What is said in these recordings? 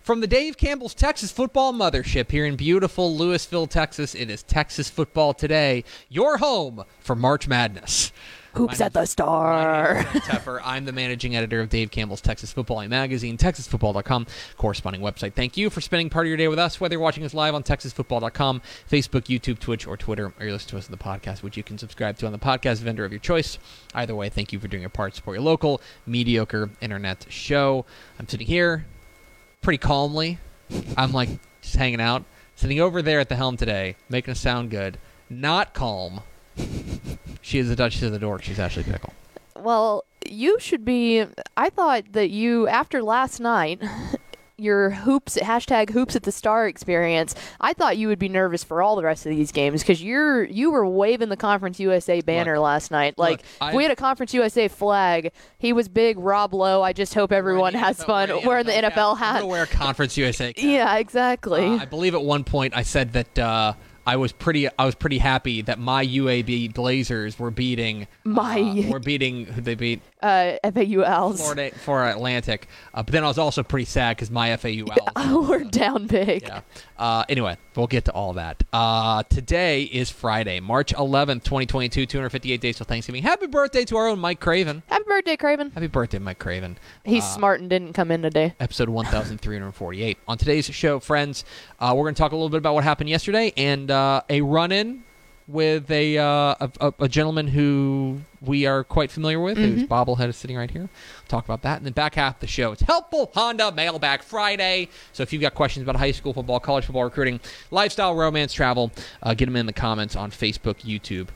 From the Dave Campbell's Texas Football Mothership here in beautiful Louisville, Texas, it is Texas Football Today, your home for March Madness. Hoops at the Star. Greg Tepper. I'm the managing editor of Dave Campbell's Texas Football Magazine, TexasFootball.com, corresponding website. Thank you for spending part of your day with us, whether you're watching us live on TexasFootball.com, Facebook, YouTube, Twitch, or Twitter, or you listen to us on the podcast, which you can subscribe to on the podcast vendor of your choice. Either way, thank you for doing your part to support your local, mediocre internet show. I'm sitting here pretty calmly. I'm like just hanging out. Sitting over there at the helm today, making us sound good. Not calm. She is the Duchess of the Dork. She's Ashley Pickle. Well, you should be. I thought that you, after last night, your hoops at the Star experience, I thought you would be nervous for all the rest of these games because you were waving the Conference USA banner last night. If we had a Conference USA flag, he was big, Rob Lowe. I just hope everyone has fun wearing the NFL hat. I'm going to wear a Conference USA cap. Yeah, exactly. I believe at one point I said that. I was pretty happy that my UAB Blazers were beating who they beat? FAU Owls. Florida for Atlantic. But then I was also pretty sad because my FAU Owls were down big. Yeah. Anyway, we'll get to all that. Today is Friday, March 11th, 2022, 258 days till Thanksgiving. Happy birthday to our own Mike Craven. Happy birthday, Craven. Happy birthday, Mike Craven. He's smart and didn't come in today. Episode 1348. On today's show, friends, we're going to talk a little bit about what happened yesterday and a run-in with a gentleman who we are quite familiar with, whose bobblehead is sitting right here. We'll talk about that. And then back half of the show, it's Helpful Honda Mailbag Friday. So if you've got questions about high school football, college football recruiting, lifestyle, romance, travel, get them in the comments on Facebook, YouTube,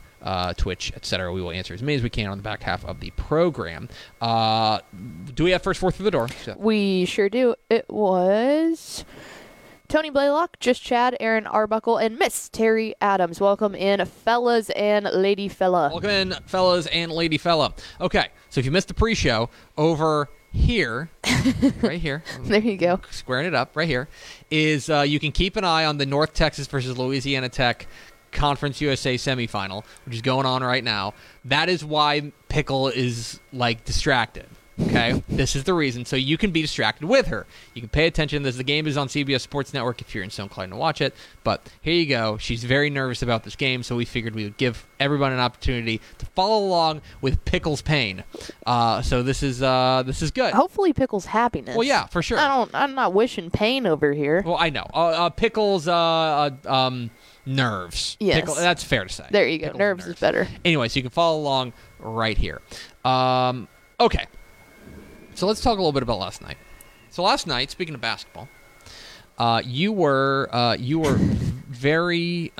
Twitch, etc. We will answer as many as we can on the back half of the program. Do we have first four through the door? So. We sure do. It was Tony Blaylock, Just Chad, Aaron Arbuckle, and Miss Terry Adams. Welcome in, fellas and lady fella. Welcome in, fellas and lady fella. Okay, so if you missed the pre-show, over here, right here. There you go. Squaring it up, right here, is you can keep an eye on the North Texas versus Louisiana Tech Conference USA semifinal, which is going on right now. That is why Pickle is, distracted. Okay, this is the reason. So you can be distracted with her. You can pay attention. The game is on CBS Sports Network if you're in St. Cloud to watch it. But here you go. She's very nervous about this game, so we figured we would give everyone an opportunity to follow along with Pickle's pain. So this is good. Hopefully, Pickle's happiness. Well, yeah, for sure. I'm not wishing pain over here. Well, I know. Pickle's nerves. Yes, Pickle, that's fair to say. There you go. Nerves is better. Anyway, so you can follow along right here. Okay. So let's talk a little bit about last night. So last night, speaking of basketball, you were very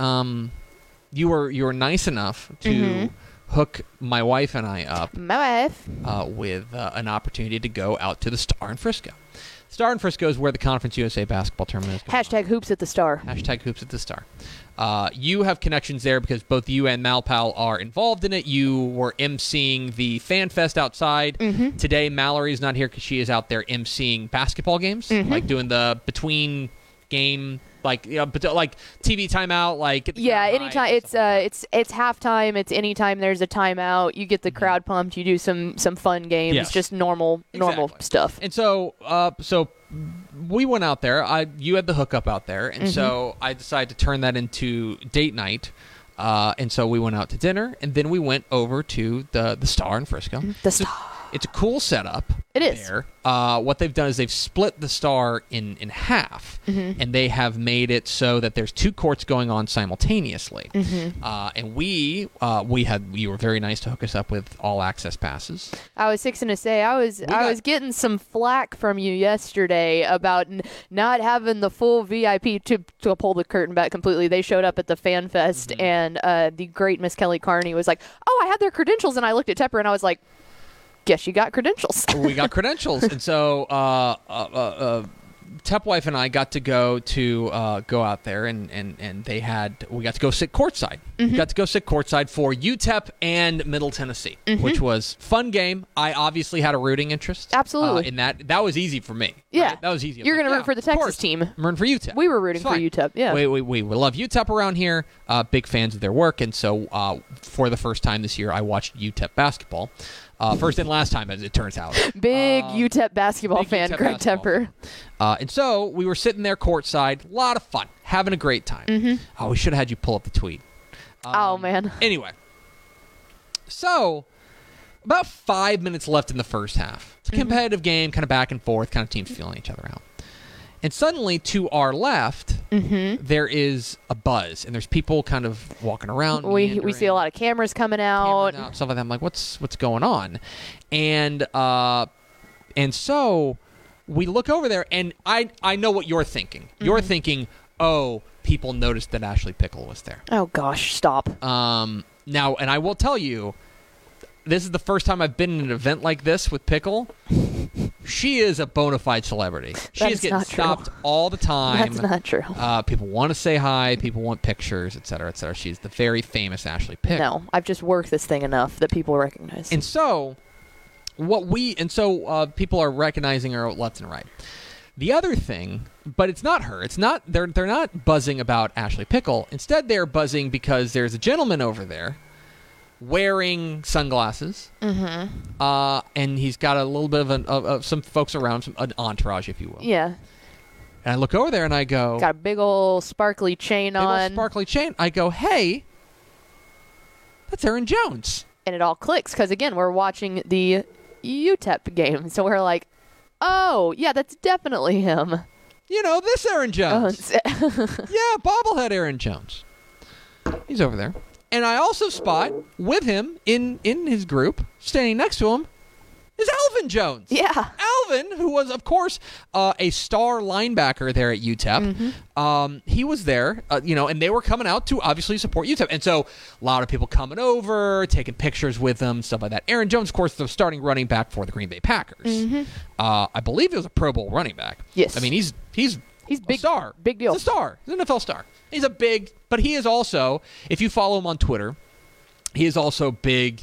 you were nice enough to hook my wife and I up. My wife with an opportunity to go out to the Star in Frisco. Star in Frisco is where the Conference USA basketball tournament is going. Hashtag hoops at the Star. Hashtag hoops at the Star. You have connections there because both you and Malpal are involved in it. You were emceeing the fan fest outside. Today, Mallory's not here because she is out there emceeing basketball games, doing the between game, TV timeout, anytime it's halftime, it's anytime there's a timeout, you get the crowd pumped, you do some fun games, just normal stuff. And so, so we went out there. You had the hookup out there, and so I decided to turn that into date night. And so we went out to dinner, and then we went over to the Star in Frisco. The Star. It's a cool setup. It is. There. What they've done is they've split the Star in half, mm-hmm. and they have made it so that there's two courts going on simultaneously. Mm-hmm. And you were very nice to hook us up with all access passes. I was fixing to say I was getting some flack from you yesterday about not having the full VIP. To pull the curtain back completely, they showed up at the Fan Fest, mm-hmm. and the great Miss Kelly Carney was like, "Oh, I had their credentials," and I looked at Tepper and I was like, guess you got credentials. We got credentials. And so Tepwife and I got to go out there and we got to go sit courtside. Mm-hmm. We got to go sit courtside for UTEP and Middle Tennessee, mm-hmm. which was fun game. I obviously had a rooting interest. Absolutely. In that was easy for me. Yeah. Right? That was easy. You're going to root for the Texas team. I'm rooting for UTEP. We were rooting for UTEP, yeah. We love UTEP around here. Big fans of their work. And so for the first time this year, I watched UTEP basketball. First and last time, as it turns out. Big UTEP basketball fan, Greg Tepper. And so we were sitting there courtside, a lot of fun, having a great time. Mm-hmm. Oh, we should have had you pull up the tweet. Oh, man. Anyway, so about 5 minutes left in the first half. It's a competitive mm-hmm. game, kind of back and forth, kind of teams feeling each other out. And suddenly, to our left, mm-hmm. there is a buzz, and there's people kind of walking around. We see a lot of cameras coming out, stuff like that. I'm like, what's going on? And so we look over there, and I know what you're thinking. Mm-hmm. You're thinking, oh, people noticed that Ashley Pickle was there. Oh gosh, stop. Now, and I will tell you, this is the first time I've been in an event like this with Pickle. She is a bona fide celebrity. She is getting stopped all the time. That's not true. People want to say hi. People want pictures, et cetera, et cetera. She's the very famous Ashley Pickle. No, I've just worked this thing enough that people recognize. And so, people are recognizing her left and right. The other thing, but it's not her. It's not they're not buzzing about Ashley Pickle. Instead, they're buzzing because there's a gentleman over there wearing sunglasses, mm-hmm. And he's got a little bit of some folks around, an entourage, if you will. Yeah. And I look over there and I go, got a big old sparkly chain on. Big old sparkly chain. I go, hey, that's Aaron Jones. And it all clicks because again, we're watching the UTEP game, so we're like, oh yeah, that's definitely him. You know, this Aaron Jones. Yeah, bobblehead Aaron Jones. He's over there. And I also spot with him in his group, standing next to him, is Alvin Jones. Yeah. Alvin, who was, of course, a star linebacker there at UTEP. Mm-hmm. He was there, and they were coming out to obviously support UTEP. And so a lot of people coming over, taking pictures with them, stuff like that. Aaron Jones, of course, the starting running back for the Green Bay Packers. Mm-hmm. I believe he was a Pro Bowl running back. Yes. I mean, he's a big star. Big deal. He's a star. He's an NFL star. He's a big, but he is also, if you follow him on Twitter, he is also big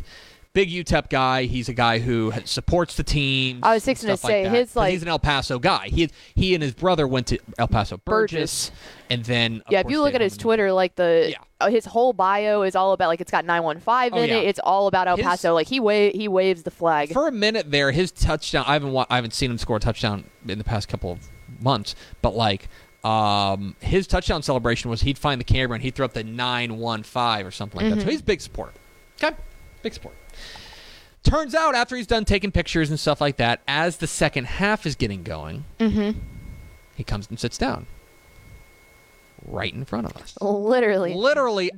UTEP guy. He's a guy who supports the team. I was fixing to say he's an El Paso guy. He and his brother went to El Paso Burgess, and then if you look at his Twitter, like his whole bio is all about, like, it's got 915 in it. It's all about El Paso. Like he waves the flag. For a minute there, his touchdown. I haven't seen him score a touchdown in the past couple of months, but like. His touchdown celebration was he'd find the camera and he'd throw up the 915 or something like mm-hmm. that. So he's a big supporter. Okay? Big supporter. Turns out after he's done taking pictures and stuff like that, as the second half is getting going, mm-hmm. he comes and sits down. Right in front of us. Literally.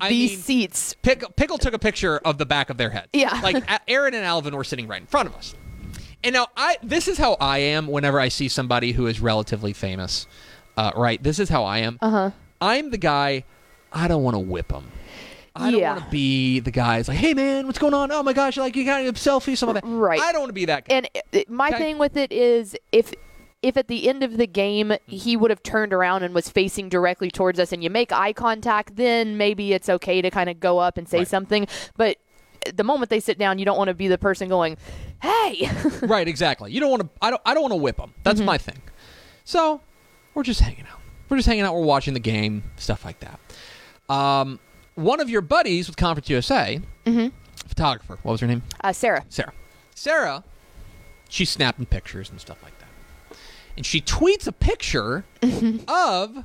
These seats. Pickle took a picture of the back of their head. Yeah. Like Aaron and Alvin were sitting right in front of us. And now this is how I am whenever I see somebody who is relatively famous. Right, this is how I am. Uh-huh. I'm the guy, I don't want to whip him. I don't want to be the guy that's like, hey, man, what's going on? Oh, my gosh, like you got a selfie, something like that. Right. I don't want to be that guy. And my thing with it is if at the end of the game he would have turned around and was facing directly towards us and you make eye contact, then maybe it's okay to kind of go up and say something. But the moment they sit down, you don't want to be the person going, hey. Right, exactly. You don't want to. I don't want to whip them. That's mm-hmm. my thing. So... we're just hanging out. We're watching the game, stuff like that. One of your buddies with Conference USA, mm-hmm. photographer, what was her name? Sarah. Sarah, she's snapping pictures and stuff like that. And she tweets a picture mm-hmm. of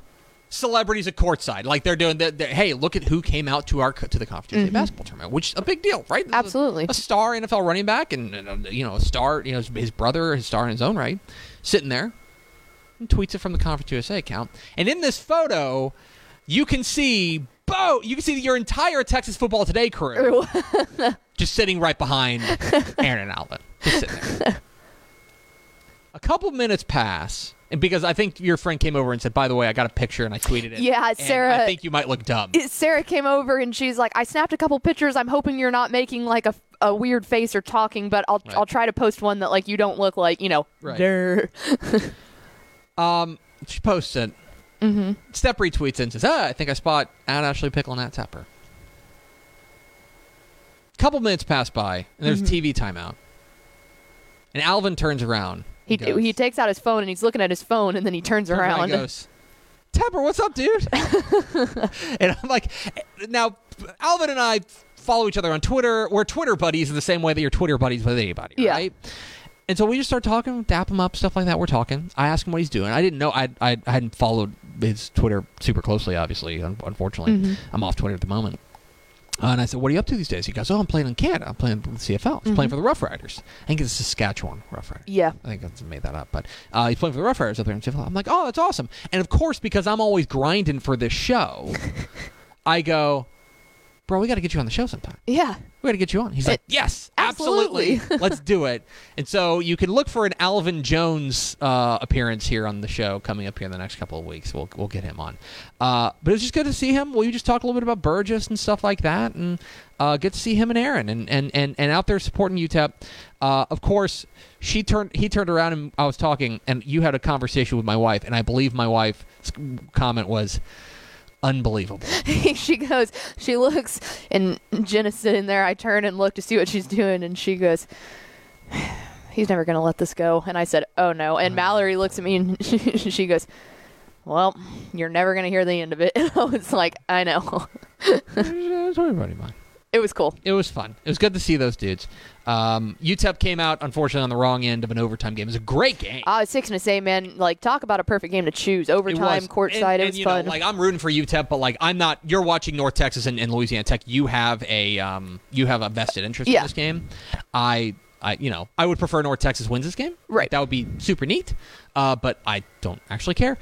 celebrities at courtside, like they're doing that. Hey, look at who came out to the Conference USA basketball tournament, which is a big deal, right? Absolutely, a star NFL running back, and a star, his brother, a star in his own right, sitting there, and tweets it from the Conference USA account. And in this photo, you can see your entire Texas Football Today crew just sitting right behind Aaron and Alvin, just sitting there. A couple minutes pass. And because I think your friend came over and said, by the way, I got a picture and I tweeted it. Yeah, Sarah. I think you might look dumb. Sarah came over and she's like, I snapped a couple pictures. I'm hoping you're not making like a weird face or talking, but I'll try to post one that like you don't look like, Right. She posts it. Mm-hmm. Steph retweets it and says, I think I spot Ashley Pickle and @Tepper. Couple minutes pass by and there's TV timeout. And Alvin turns around. He takes out his phone, and he's looking at his phone, and then he turns around. And he goes, Tepper, what's up, dude? And I'm like, now, Alvin and I follow each other on Twitter. We're Twitter buddies in the same way that you're Twitter buddies with anybody, right? And so we just start talking, dap him up, stuff like that. We're talking. I ask him what he's doing. I didn't know. I hadn't followed his Twitter super closely, obviously, unfortunately. I'm off Twitter at the moment. And I said, what are you up to these days? He goes, I'm playing in Canada. I'm playing with the CFL. He's playing for the Rough Riders. I think it's Saskatchewan Rough Riders. Yeah. I think I made that up. But he's playing for the Rough Riders up there in CFL. I'm like, oh, that's awesome. And, of course, because I'm always grinding for this show, I go, bro, we got to get you on the show sometime. Yeah. We got to get you on. He's like, yes, absolutely. Let's do it. And so you can look for an Alvin Jones appearance here on the show coming up here in the next couple of weeks. We'll get him on. But it was just good to see him. Will you just talk a little bit about Burgess and stuff like that? And good to see him and Aaron and out there supporting UTEP. Of course, he turned around and I was talking, and you had a conversation with my wife, and I believe my wife's comment was, unbelievable. She looks, and Jenna's sitting there. I turn and look to see what she's doing, and she goes, he's never going to let this go. And I said, oh no. And Mallory looks at me, and she goes, well, you're never going to hear the end of it. And I was like, I know. It was cool. It was fun. It was good to see those dudes. UTEP came out, unfortunately, on the wrong end of an overtime game. It was a great game. I was 6-8, man. Like, talk about a perfect game to choose. Overtime, courtside, it was fun. I'm rooting for UTEP, but I'm not. You're watching North Texas and Louisiana Tech. You have a vested interest in this game. I would prefer North Texas wins this game. Right. That would be super neat. But I don't actually care.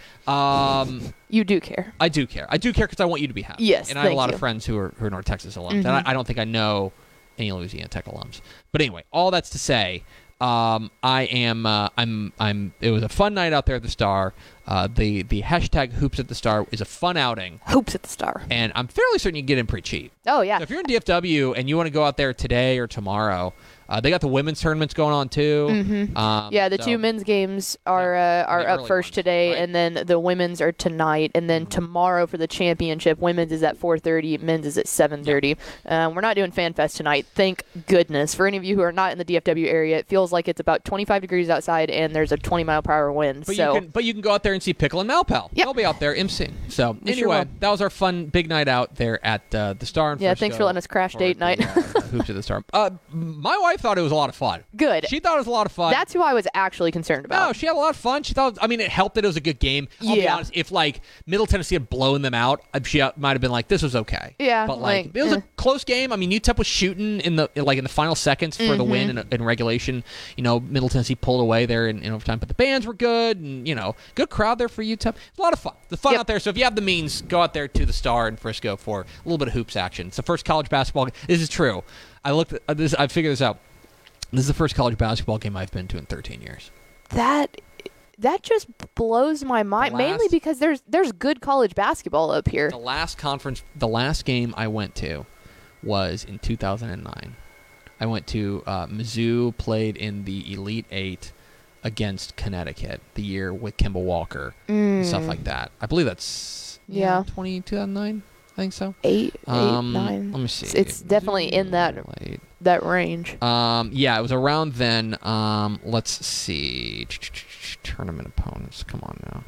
You do care. I do care. I do care because I want you to be happy. Yes, and I have a lot of friends who are North Texas alums. And I don't think I know any Louisiana Tech alums. But anyway, all that's to say, it was a fun night out there at the Star. The hashtag Hoops at the Star is a fun outing. Hoops at the Star. And I'm fairly certain you can get in pretty cheap. Oh, yeah. So if you're in DFW and you want to go out there today or tomorrow, they got the women's tournaments going on, too. Two men's games are up first today, right? And then the women's are tonight. And then tomorrow for the championship, women's is at 4:30, men's is at 7:30. Yeah. We're not doing Fan Fest tonight, thank goodness. For any of you who are not in the DFW area, it feels like it's about 25 degrees outside, and there's a 20-mile-per-hour wind. But you can go out there and see Pickle and Malpal. Yep. They'll be out there emceeing. So, anyway, that was our fun big night out there at the Star and Frisco. Yeah, thanks for letting us crash date night. Hoops at the Star. My wife thought it was a lot of fun. Good. She thought it was a lot of fun. That's who I was actually concerned about. No, she had a lot of fun. She thought, it helped that it was a good game. I'll be honest, if Middle Tennessee had blown them out, she might have been like, this was okay. Yeah. But it was a close game. UTEP was shooting in the final seconds for the win in regulation. Middle Tennessee pulled away there in overtime, but the bands were good and, good crowd there for UTEP. It's a lot of fun. The fun out there. So if you have the means, go out there to the Star in Frisco for a little bit of hoops action. It's the first college basketball game. This is true. I looked at this. I figured this out. This is the first college basketball game I've been to in 13 years. That just blows my mind, mainly because there's good college basketball up here. The last game I went to was in 2009. I went to Mizzou, played in the Elite Eight against Connecticut the year with Kemba Walker and stuff like that. I believe that's 2009. I think so. Eight, 9. Let me see. It's definitely in that range. It was around then. Let's see. Tournament opponents. Come on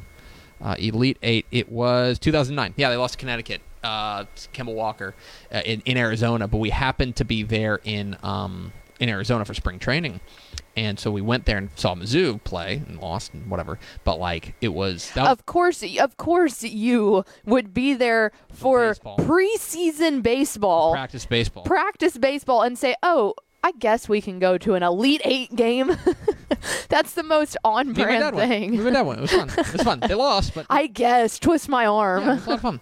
now. Elite Eight. It was 2009. Yeah, they lost to Connecticut. Kemba Walker in Arizona, but we happened to be there in in Arizona for spring training. And so we went there and saw Mizzou play and lost and whatever. But, like, it was... Of course you would be there for preseason baseball. Practice baseball and say, oh, I guess we can go to an Elite Eight game. That's the most on-brand thing. We went that one. It was fun. They lost, but... I guess. Twist my arm. Yeah, it was a lot of fun.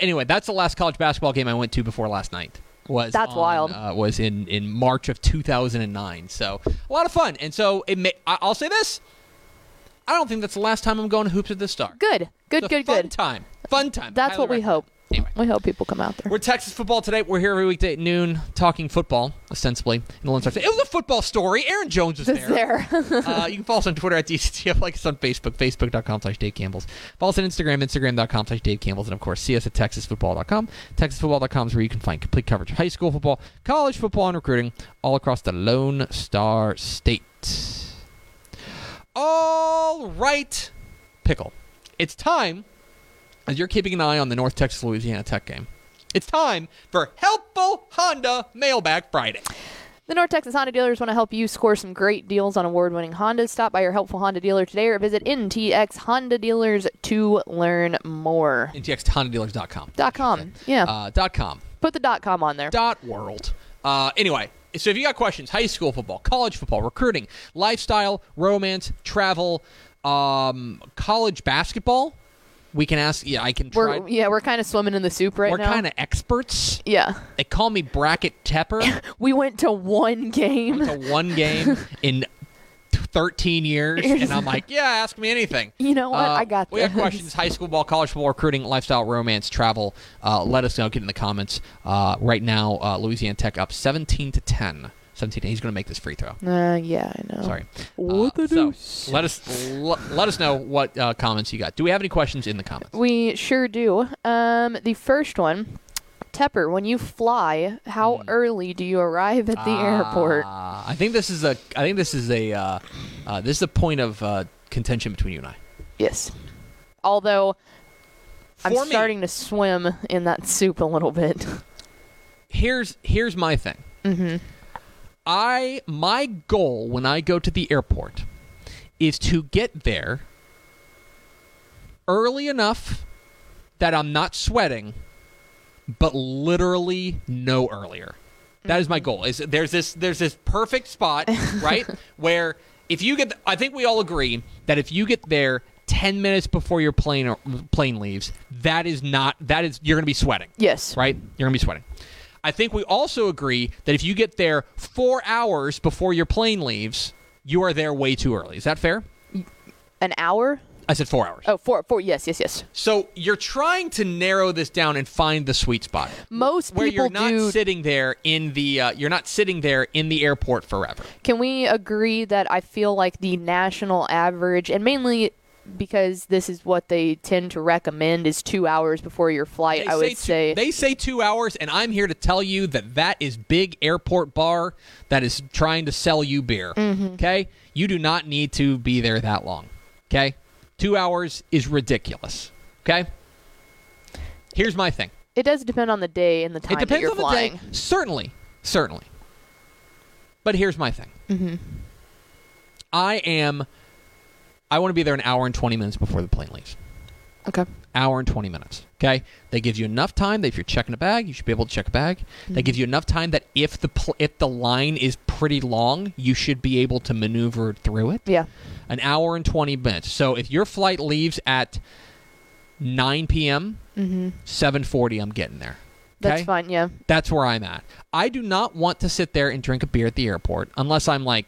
Anyway, that's the last college basketball game I went to before last night. That's wild. Was in March of 2009. So a lot of fun. And so I'll say this. I don't think that's the last time I'm going to hoops at the Star. Good. Fun time. That's what we hope. Anyway. We hope people come out there. We're Texas Football today. We're here every weekday at noon talking football, ostensibly. It was a football story. Aaron Jones was there. You can follow us on Twitter at DCTF. Like us on Facebook, facebook.com/Dave Campbell's. Follow us on Instagram, instagram.com/Dave Campbell's. And, of course, see us at TexasFootball.com. TexasFootball.com is where you can find complete coverage of high school football, college football, and recruiting all across the Lone Star State. All right, Pickle. It's time... As you're keeping an eye on the North Texas-Louisiana Tech game, it's time for Helpful Honda Mailbag Friday. The North Texas Honda dealers want to help you score some great deals on award-winning Hondas. Stop by your Helpful Honda dealer today or visit NTX Honda Dealers to learn more. NTXHondaDealers.com. .com. Put the .com on there. .world. Anyway, so if you got questions, high school football, college football, recruiting, lifestyle, romance, travel, college basketball... We can ask. Yeah, I can try. We're kind of swimming in the soup right now. We're kind of experts. Yeah. They call me Bracket Tepper. We went to one game. In 13 years, and I'm like, yeah, ask me anything. You know what? I got this. We have questions. High school ball, college football, recruiting, lifestyle, romance, travel. Let us know. Get in the comments. Right now, Louisiana Tech up 17-10. 17. He's going to make this free throw. Yeah, I know. Sorry. What so let us know what comments you got. Do we have any questions in the comments? We sure do. The first one, Tepper, when you fly, how early do you arrive at the airport? I think this is a point of contention between you and I. Yes. Although I'm starting to swim in that soup a little bit. Here's my thing. Mm-hmm. My goal when I go to the airport is to get there early enough that I'm not sweating, but literally no earlier. That is my goal. There's this perfect spot, right? Where if you get, I think we all agree that if you get there 10 minutes before your plane leaves, that is you're going to be sweating. Yes. Right? You're going to be sweating. I think we also agree that if you get there 4 hours before your plane leaves, you are there way too early. Is that fair? An hour? I said 4 hours. Oh, four. Yes. So you're trying to narrow this down and find the sweet spot. Most people you're not sitting there in the airport forever. Can we agree that I feel like the national average, and mainly because this is what they tend to recommend, is 2 hours before your flight, I would say. They say 2 hours, and I'm here to tell you that is big airport bar that is trying to sell you beer, mm-hmm. Okay? You do not need to be there that long, okay? 2 hours is ridiculous, okay? Here's my thing. It does depend on the day and the time that you're flying. It depends on the day, certainly. But here's my thing. Mm-hmm. I want to be there an hour and 20 minutes before the plane leaves. Okay. Hour and 20 minutes. Okay? They give you enough time that if you're checking a bag, you should be able to check a bag. Mm-hmm. They give you enough time that if the line is pretty long, you should be able to maneuver through it. Yeah. An hour and 20 minutes. So if your flight leaves at 9 p.m., mm-hmm. 7:40, I'm getting there. Okay? That's fine, yeah. That's where I'm at. I do not want to sit there and drink a beer at the airport unless I'm like,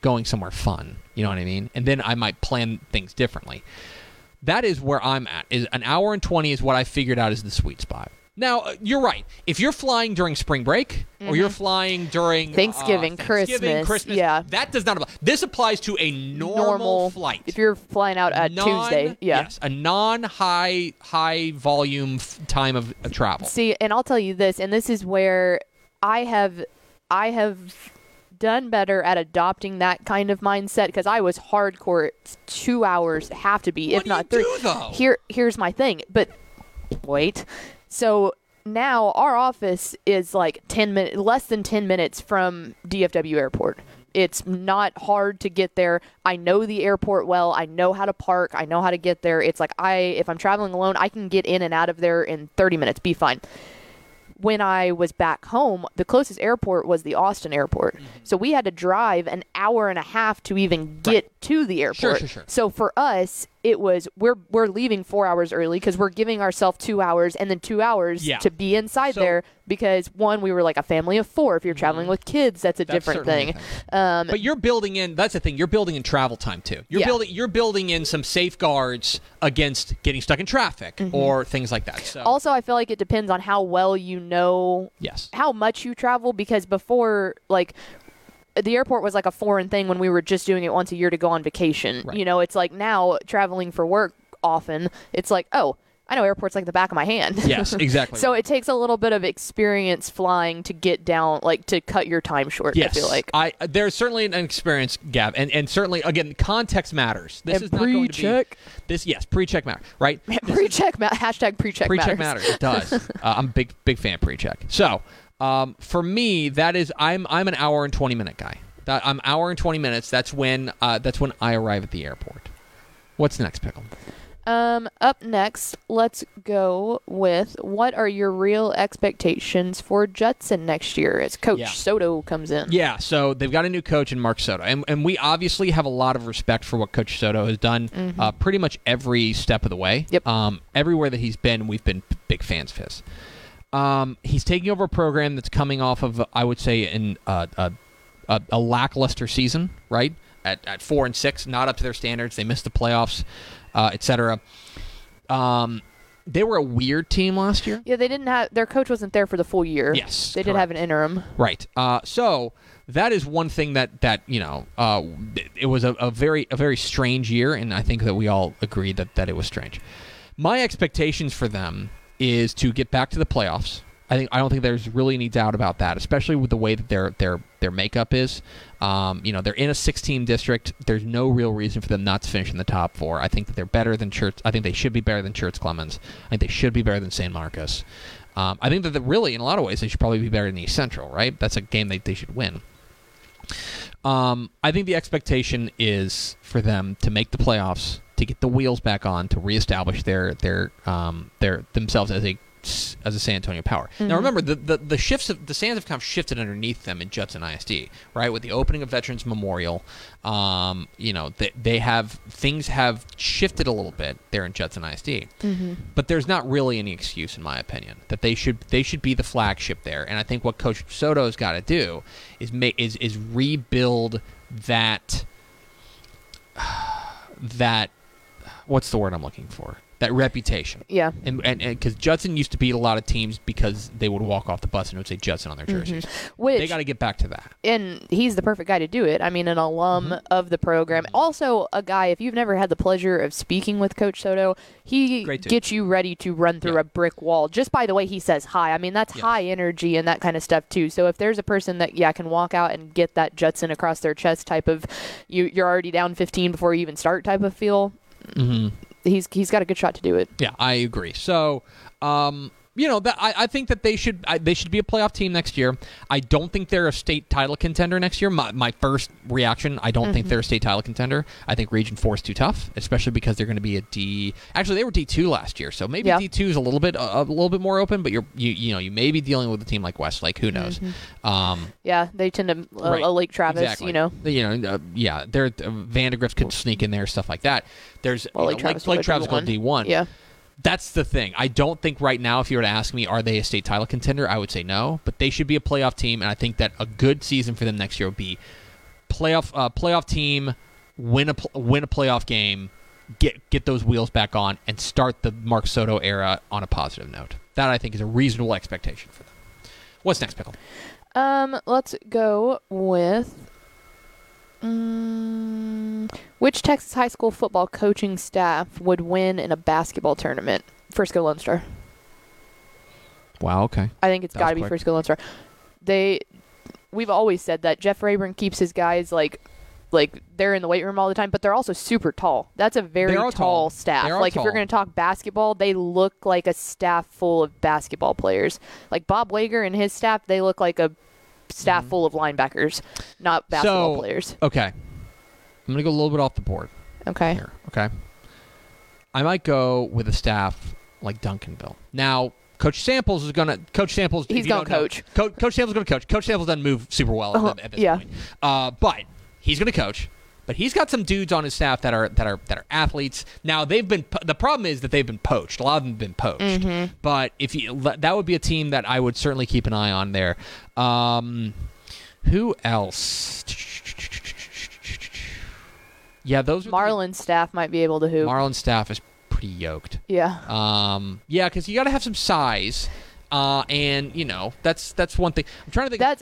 going somewhere fun. You know what I mean? And then I might plan things differently. That is where I'm at. Is an hour and 20 is what I figured out is the sweet spot. Now, you're right. If you're flying during spring break, mm-hmm. or you're flying during Thanksgiving, Christmas, yeah. That does not apply. This applies to a normal flight. If you're flying out at Tuesday, yeah. Yes, a non-high volume time of travel. See, and I'll tell you this, and this is where I have done better at adopting that kind of mindset, because I was hardcore. 2 hours have to be, if not 3. Here's my thing. But wait. So now our office is like less than 10 minutes from DFW Airport. It's not hard to get there. I know the airport well. I know how to park. I know how to get there. It's like if I'm traveling alone, I can get in and out of there in 30 minutes, be fine. When I was back home, the closest airport was the Austin airport. Mm-hmm. So we had to drive an hour and a half to even get to the airport. Sure. So for us, it was we're leaving 4 hours early because we're giving ourselves 2 hours and then 2 hours to be inside there because, one, we were like a family of four. If you're traveling with kids, that's different thing. But you're building in – that's the thing. You're building in travel time too. You're building in some safeguards against getting stuck in traffic or things like that. So. Also, I feel like it depends on how well you know how much you travel because before like – the airport was like a foreign thing when we were just doing it once a year to go on vacation. Right. You know, it's like now traveling for work often, it's like, oh, I know airports like the back of my hand. Yes, exactly. So it takes a little bit of experience flying to get down, like to cut your time short, I feel like. There's certainly an experience gap. And certainly, again, context matters. This is not going to be... pre-check matters, right? Hashtag pre-check matters. Pre-check matters, it does. I'm a big fan of pre-check. So... for me, that is I'm an hour and 20-minute guy. I'm hour and 20 minutes. That's when I arrive at the airport. What's next, Pickle? Up next, let's go with what are your real expectations for Judson next year as Coach Soto comes in? Yeah, so they've got a new coach in Mark Soto, and we obviously have a lot of respect for what Coach Soto has done pretty much every step of the way. Yep. Everywhere that he's been, we've been big fans of his. He's taking over a program that's coming off of, I would say, a lackluster season, right? At 4-6, not up to their standards. They missed the playoffs, etc. They were a weird team last year. Yeah, they didn't have their coach wasn't there for the full year. Yes, they did have an interim. Right. So that is one thing that you know, it was a very strange year, and I think that we all agreed that it was strange. My expectations for them is to get back to the playoffs. I don't think there's really any doubt about that, especially with the way that their makeup is. You know, they're in a 6-team district. There's no real reason for them not to finish in the top four. I think that they're better than Church. I think they should be better than Church Clemens. I think they should be better than San Marcos. I think that really, in a lot of ways, they should probably be better than East Central. Right? That's a game they should win. I think the expectation is for them to make the playoffs, to get the wheels back on, to reestablish their themselves as a San Antonio power. Now remember, the shifts of the sands have kind of shifted underneath them in Judson ISD, right? With the opening of Veterans Memorial, you know, things have shifted a little bit there in Judson ISD. But there's not really any excuse, in my opinion, that they should be the flagship there. And I think what Coach Soto's got to do is rebuild that. What's the word I'm looking for? That reputation. Yeah. And 'cause Judson used to beat a lot of teams because they would walk off the bus and it would say Judson on their jerseys. Which, they got to get back to that. And he's the perfect guy to do it. I mean, an alum of the program. Also, a guy, if you've never had the pleasure of speaking with Coach Soto, he gets you ready to run through a brick wall just by the way he says hi. I mean, that's high energy and that kind of stuff, too. So if there's a person that, can walk out and get that Judson across their chest type of, you're already down 15 before you even start type of feel. He's got a good shot to do it. Yeah, I agree. So, you know, I think that they should be a playoff team next year. I don't think they're a state title contender next year. My first reaction, I don't think they're a state title contender. I think Region 4 is too tough, especially because they're going to be a D. Actually, they were D2 last year, so maybe D2 is a little bit more open. But you may be dealing with a team like Westlake. Who knows? They tend to Lake Travis. Exactly. You know. They're Vandergrift could sneak in there, stuff like that. Lake Travis going D1. Yeah. That's the thing. I don't think right now, if you were to ask me, are they a state title contender, I would say no. But they should be a playoff team, and I think that a good season for them next year would be playoff team, win a playoff game, get those wheels back on, and start the Mark Soto era on a positive note. That, I think, is a reasonable expectation for them. What's next, Pickle? Let's go with... which Texas high school football coaching staff would win in a basketball tournament? First Go Lone Star. Wow, okay. I think it's got to be First Go Lone Star. We've always said that Jeff Rayburn keeps his guys like like they're in the weight room all the time, but they're also super tall. That's a very tall staff. Like if you're going to talk basketball, they look like a staff full of basketball players. Like Bob Wager and his staff, they look like a staff full of linebackers, not basketball players. Okay. I'm going to go a little bit off the board. Okay. Here. Okay. I might go with a staff like Duncanville. Now, Coach Samples is going to He's going to coach. Coach Samples is going to coach. Coach Samples doesn't move super well at this point. But he's going to coach. But he's got some dudes on his staff that are athletes. Now, they've been the problem is that they've been poached. A lot of them have been poached. Mm-hmm. But if you that would be a team that I would certainly keep an eye on there. Who else? Yeah, those Marlins staff might be able to hoop. Marlins staff is pretty yoked. Yeah. Yeah, because you got to have some size, and you know that's one thing. I'm trying to think.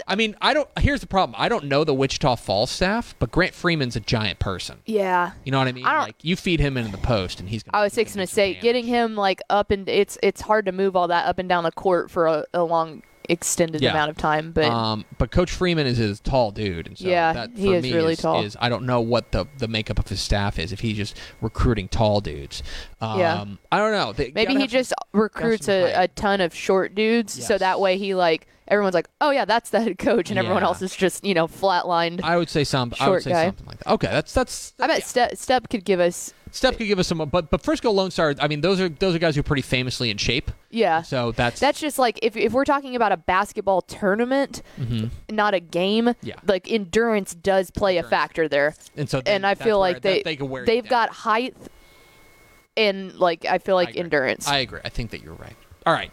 Here's the problem. I don't know the Wichita Falls staff, but Grant Freeman's a giant person. Yeah. You know what I mean? Like you feed him into the post, and he's gonna. I was going to say getting him like up and it's hard to move all that up and down the court for a long. Extended amount of time, but Coach Freeman is a tall dude, and so that for me really tall. I don't know what the makeup of his staff is if he's just recruiting tall dudes. I don't know. Maybe he just recruits a ton of short dudes, so that way he like everyone's like, oh yeah, that's the head coach, and everyone else is just flatlined. I would say something like that. Okay, that's I bet Step could give us. Steph could give us some, but First Go Lone Star, I mean, those are guys who are pretty famously in shape. Yeah. So that's just like if we're talking about a basketball tournament, not a game. Yeah. Like endurance does play a factor there, and so I feel like they've got height, and like I feel like endurance. I agree. I think that you're right. All right,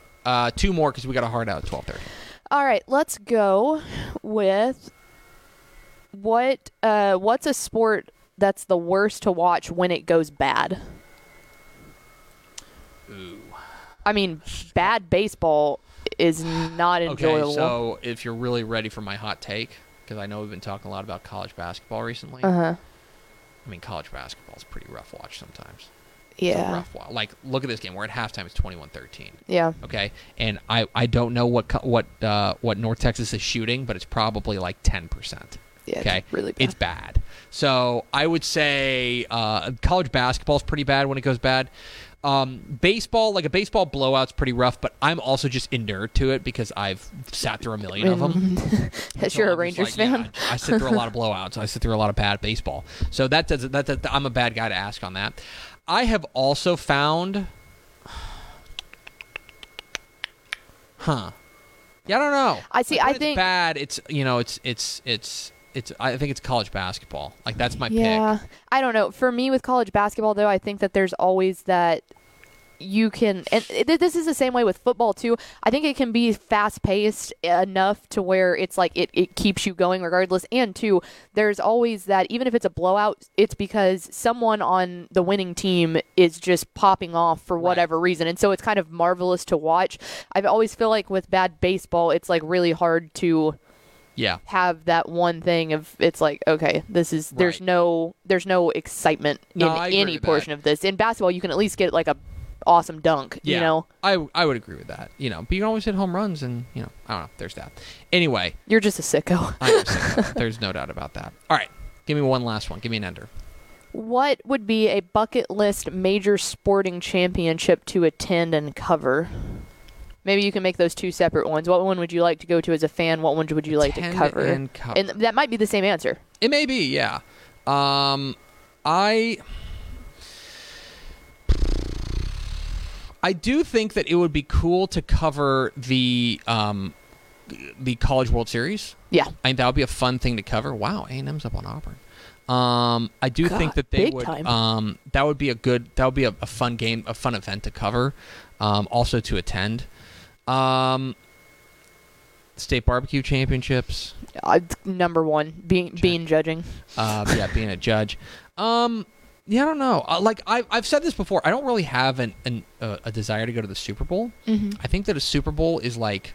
two more because we got a hard out at 12:30. All right, let's go with what's a sport. That's the worst to watch when it goes bad. Ooh. I mean, bad baseball is not enjoyable. Okay, so if you're really ready for my hot take, because I know we've been talking a lot about college basketball recently. Uh-huh. I mean, college basketball is pretty rough watch sometimes. Yeah. It's a rough watch. Like, look at this game. We're at halftime. It's 21-13. Yeah. Okay? And I don't know what North Texas is shooting, but it's probably like 10%. Yeah, okay. It's really bad. It's bad. So I would say college basketball is pretty bad when it goes bad. Baseball, like a baseball blowout, is pretty rough, but I'm also just inert to it because I've sat through a million of them. As you're a Rangers fan? Yeah, I sit through a lot of blowouts. I sit through a lot of bad baseball. So I'm a bad guy to ask on that. I have also found... Yeah, I don't know. I think it's bad. It's I think it's college basketball. Like that's my pick. I don't know. For me with college basketball though, I think that there's always that you can and this is the same way with football too. I think it can be fast paced enough to where it's like it keeps you going regardless, and too there's always that even if it's a blowout, it's because someone on the winning team is just popping off for whatever reason, and so it's kind of marvelous to watch. I always feel like with bad baseball it's like really hard to have that one thing of it's like, okay, this is there's no excitement in any portion of this. In basketball you can at least get like a awesome dunk, you know? I would agree with that, you know, but you can always hit home runs and, you know, I don't know, there's that. Anyway. You're just a sicko. I am a sicko. There's no doubt about that. All right, give me one last one. Give me an ender. What would be a bucket list major sporting championship to attend and cover? Maybe you can make those two separate ones. What one would you like to go to as a fan? What one would you like to cover? And that might be the same answer. It may be, yeah. I do think that it would be cool to cover the College World Series. Yeah. I think that would be a fun thing to cover. Wow, A&M's up on Auburn. I do think that they would that would be a good a fun game, a fun event to cover, also to attend. State barbecue championships. Number one, being judging. Being a judge. Yeah, I don't know. Like I've said this before, I don't really have a desire to go to the Super Bowl. Mm-hmm. I think that a Super Bowl is like,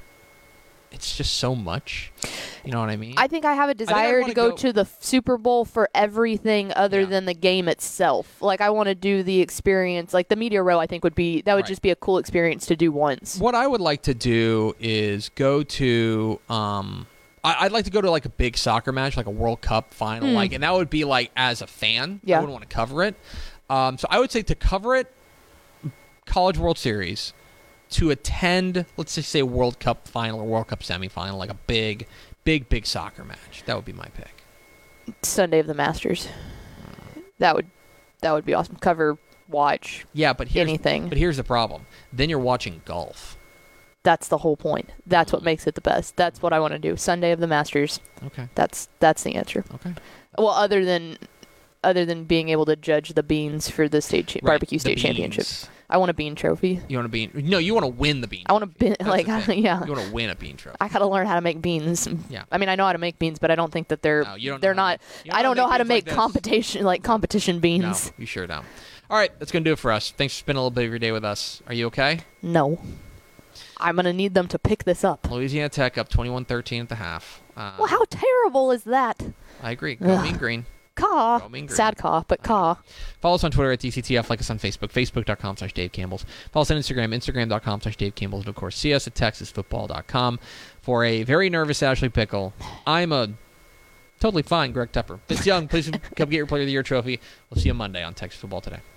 it's just so much. You know what I mean? I think I have a desire to go to the Super Bowl for everything other than the game itself. Like I want to do the experience, like the media row. I think would just be a cool experience to do once. What I would like to do is go to I'd like to go to like a big soccer match, like a World Cup final, like, and that would be like as a fan. Yeah. I wouldn't want to cover it. So I would say to cover it, College World Series. To attend, let's just say World Cup final or World Cup semifinal, like a big, big, big soccer match. That would be my pick. Sunday of the Masters. That would be awesome. Cover, watch. Yeah, but here's, anything. But here's the problem. Then you're watching golf. That's the whole point. That's what makes it the best. That's what I want to do. Sunday of the Masters. Okay. That's the answer. Okay. Well, other than being able to judge the beans for the state barbecue state championship. I want a bean trophy. You want a bean? No, you want to win the bean. I want to yeah. You want to win a bean trophy. I got to learn how to make beans. Yeah. I mean, I know how to make beans, but I don't think that I don't know how to make competition beans. No, you sure don't. All right, that's going to do it for us. Thanks for spending a little bit of your day with us. Are you okay? No. I'm going to need them to pick this up. Louisiana Tech up 21-13 at the half. Well, how terrible is that? I agree. Go Mean Green. Sad caw, but caw. Follow us on Twitter at DCTF. Like us on Facebook, facebook.com/Dave Campbell's. Follow us on Instagram, instagram.com/Dave Campbell's. And, of course, see us at TexasFootball.com. For a very nervous Ashley Pickle, I'm a totally fine Greg Tepper. Vince Young, please come get your Player of the Year trophy. We'll see you Monday on Texas Football Today.